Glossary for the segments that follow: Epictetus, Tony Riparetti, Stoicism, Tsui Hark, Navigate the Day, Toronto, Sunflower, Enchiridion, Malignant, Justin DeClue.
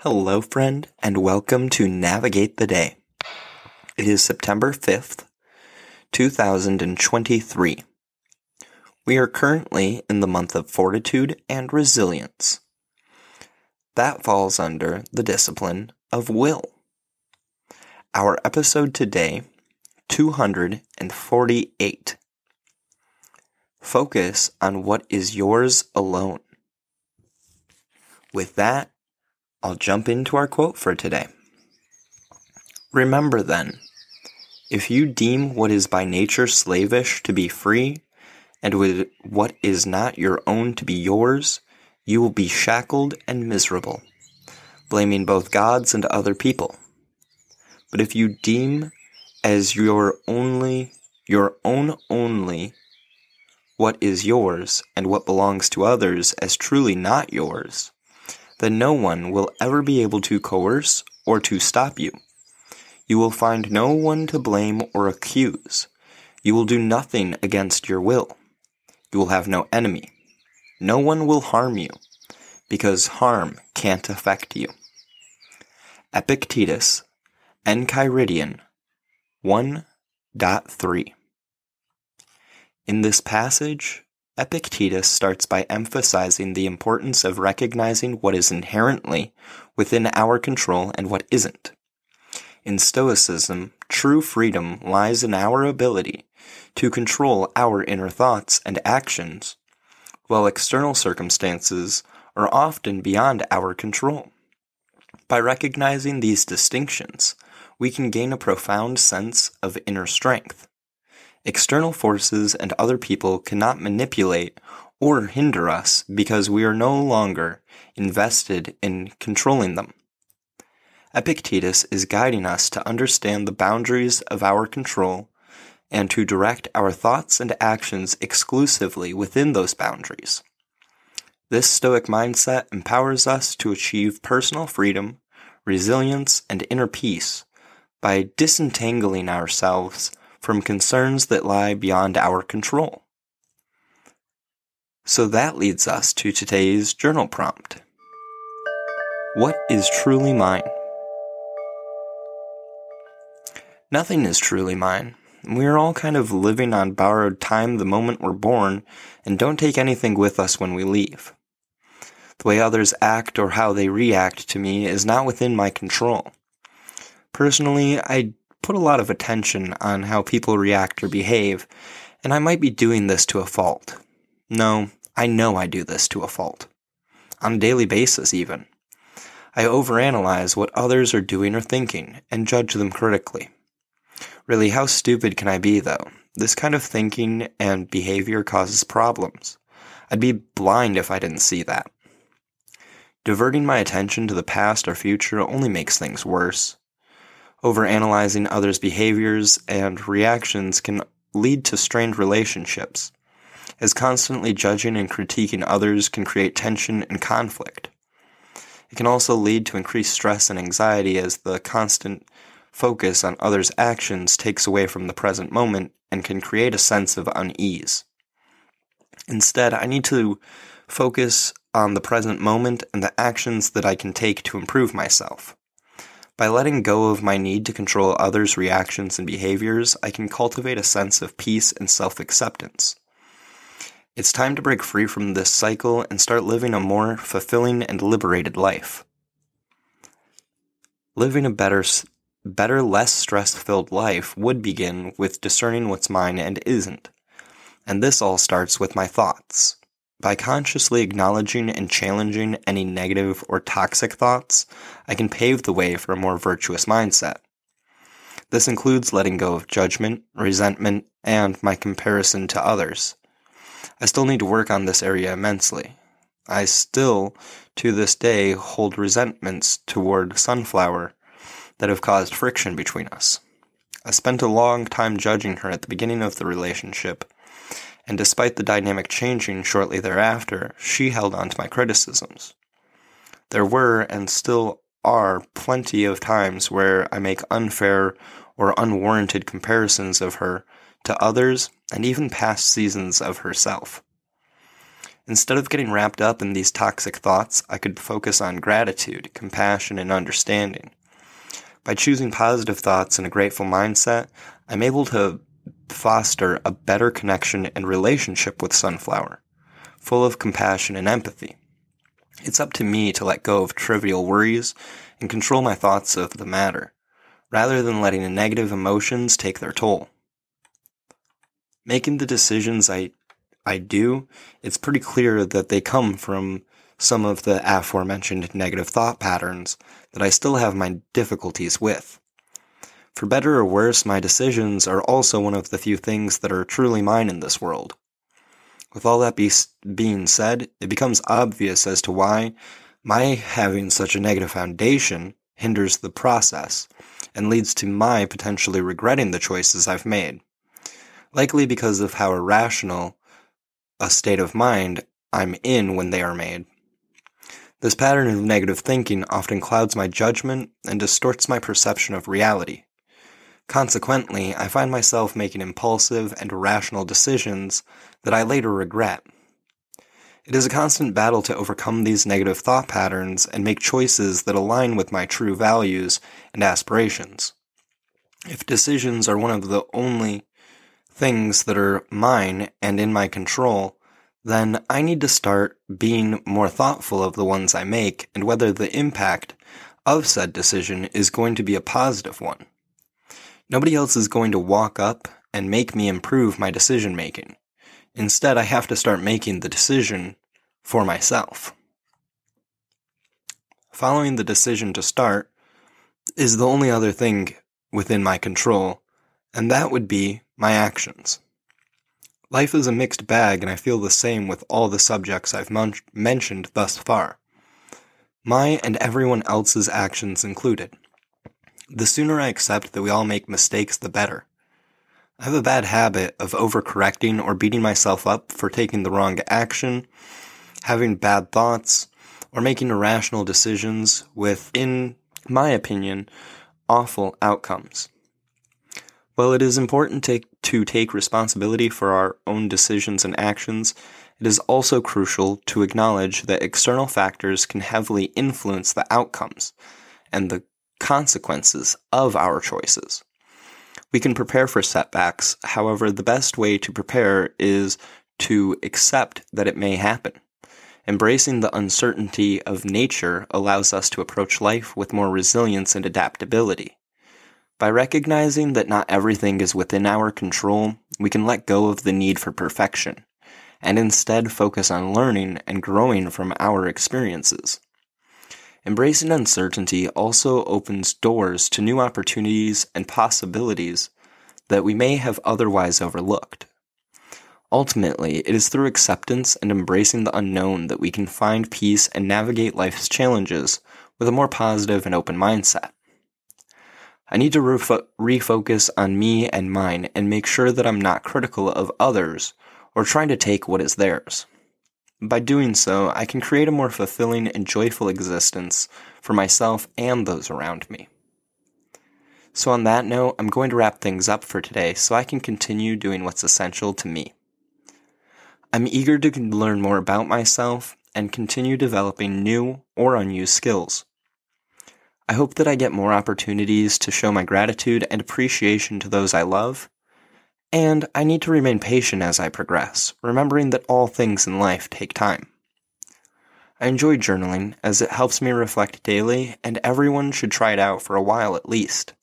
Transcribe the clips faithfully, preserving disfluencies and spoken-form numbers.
Hello, friend, and welcome to Navigate the Day. It is September fifth, twenty twenty-three. We are currently in the month of fortitude and resilience. That falls under the discipline of will. Our episode today, two hundred forty-eight. Focus on what is yours alone. With that, I'll jump into our quote for today. Remember then, if you deem what is by nature slavish to be free, and with what is not your own to be yours, you will be shackled and miserable, blaming both gods and other people. But if you deem as your only, your own only, what is yours and what belongs to others as truly not yours, then no one will ever be able to coerce or to stop you. You will find no one to blame or accuse. You will do nothing against your will. You will have no enemy. No one will harm you, because harm can't affect you. Epictetus, Enchiridion one point three. In this passage, Epictetus starts by emphasizing the importance of recognizing what is inherently within our control and what isn't. In Stoicism, true freedom lies in our ability to control our inner thoughts and actions, while external circumstances are often beyond our control. By recognizing these distinctions, we can gain a profound sense of inner strength. External forces and other people cannot manipulate or hinder us because we are no longer invested in controlling them. Epictetus is guiding us to understand the boundaries of our control and to direct our thoughts and actions exclusively within those boundaries. This Stoic mindset empowers us to achieve personal freedom, resilience, and inner peace by disentangling ourselves from concerns that lie beyond our control. So that leads us to today's journal prompt. What is truly mine? Nothing is truly mine. We are all kind of living on borrowed time the moment we're born, and don't take anything with us when we leave. The way others act or how they react to me is not within my control. Personally, I put a lot of attention on how people react or behave, and I might be doing this to a fault. No, I know I do this to a fault. On a daily basis, even. I overanalyze what others are doing or thinking, and judge them critically. Really, how stupid can I be, though? This kind of thinking and behavior causes problems. I'd be blind if I didn't see that. Diverting my attention to the past or future only makes things worse. Overanalyzing others' behaviors and reactions can lead to strained relationships, as constantly judging and critiquing others can create tension and conflict. It can also lead to increased stress and anxiety, as the constant focus on others' actions takes away from the present moment and can create a sense of unease. Instead, I need to focus on the present moment and the actions that I can take to improve myself. By letting go of my need to control others' reactions and behaviors, I can cultivate a sense of peace and self-acceptance. It's time to break free from this cycle and start living a more fulfilling and liberated life. Living a better, better, less stress-filled life would begin with discerning what's mine and isn't. And this all starts with my thoughts. By consciously acknowledging and challenging any negative or toxic thoughts, I can pave the way for a more virtuous mindset. This includes letting go of judgment, resentment, and my comparison to others. I still need to work on this area immensely. I still, to this day, hold resentments toward Sunflower that have caused friction between us. I spent a long time judging her at the beginning of the relationship, and despite the dynamic changing shortly thereafter, she held on to my criticisms. There were, and still are, plenty of times where I make unfair or unwarranted comparisons of her to others and even past seasons of herself. Instead of getting wrapped up in these toxic thoughts, I could focus on gratitude, compassion, and understanding. By choosing positive thoughts and a grateful mindset, I'm able to foster a better connection and relationship with Sunflower, full of compassion and empathy. It's up to me to let go of trivial worries and control my thoughts of the matter, rather than letting negative emotions take their toll. Making the decisions I, I do, it's pretty clear that they come from some of the aforementioned negative thought patterns that I still have my difficulties with. For better or worse, my decisions are also one of the few things that are truly mine in this world. With all that be- being said, it becomes obvious as to why my having such a negative foundation hinders the process and leads to my potentially regretting the choices I've made, likely because of how irrational a state of mind I'm in when they are made. This pattern of negative thinking often clouds my judgment and distorts my perception of reality. Consequently, I find myself making impulsive and irrational decisions that I later regret. It is a constant battle to overcome these negative thought patterns and make choices that align with my true values and aspirations. If decisions are one of the only things that are mine and in my control, then I need to start being more thoughtful of the ones I make and whether the impact of said decision is going to be a positive one. Nobody else is going to walk up and make me improve my decision-making. Instead, I have to start making the decision for myself. Following the decision to start is the only other thing within my control, and that would be my actions. Life is a mixed bag, and I feel the same with all the subjects I've mon- mentioned thus far, my and everyone else's actions included. The sooner I accept that we all make mistakes, the better. I have a bad habit of overcorrecting or beating myself up for taking the wrong action, having bad thoughts, or making irrational decisions with, in my opinion, awful outcomes. While it is important to, to take responsibility for our own decisions and actions, it is also crucial to acknowledge that external factors can heavily influence the outcomes and the consequences of our choices. We can prepare for setbacks, however, the best way to prepare is to accept that it may happen. Embracing the uncertainty of nature allows us to approach life with more resilience and adaptability. By recognizing that not everything is within our control, we can let go of the need for perfection, and instead focus on learning and growing from our experiences. Embracing uncertainty also opens doors to new opportunities and possibilities that we may have otherwise overlooked. Ultimately, it is through acceptance and embracing the unknown that we can find peace and navigate life's challenges with a more positive and open mindset. I need to refo- refocus on me and mine and make sure that I'm not critical of others or trying to take what is theirs. By doing so, I can create a more fulfilling and joyful existence for myself and those around me. So on that note, I'm going to wrap things up for today so I can continue doing what's essential to me. I'm eager to learn more about myself and continue developing new or unused skills. I hope that I get more opportunities to show my gratitude and appreciation to those I love, and I need to remain patient as I progress, remembering that all things in life take time. I enjoy journaling as it helps me reflect daily, and everyone should try it out for a while at least.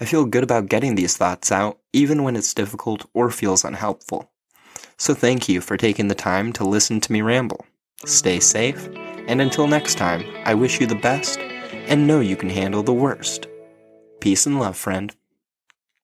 I feel good about getting these thoughts out, even when it's difficult or feels unhelpful. So thank you for taking the time to listen to me ramble. Stay safe, and until next time, I wish you the best, and know you can handle the worst. Peace and love, friend.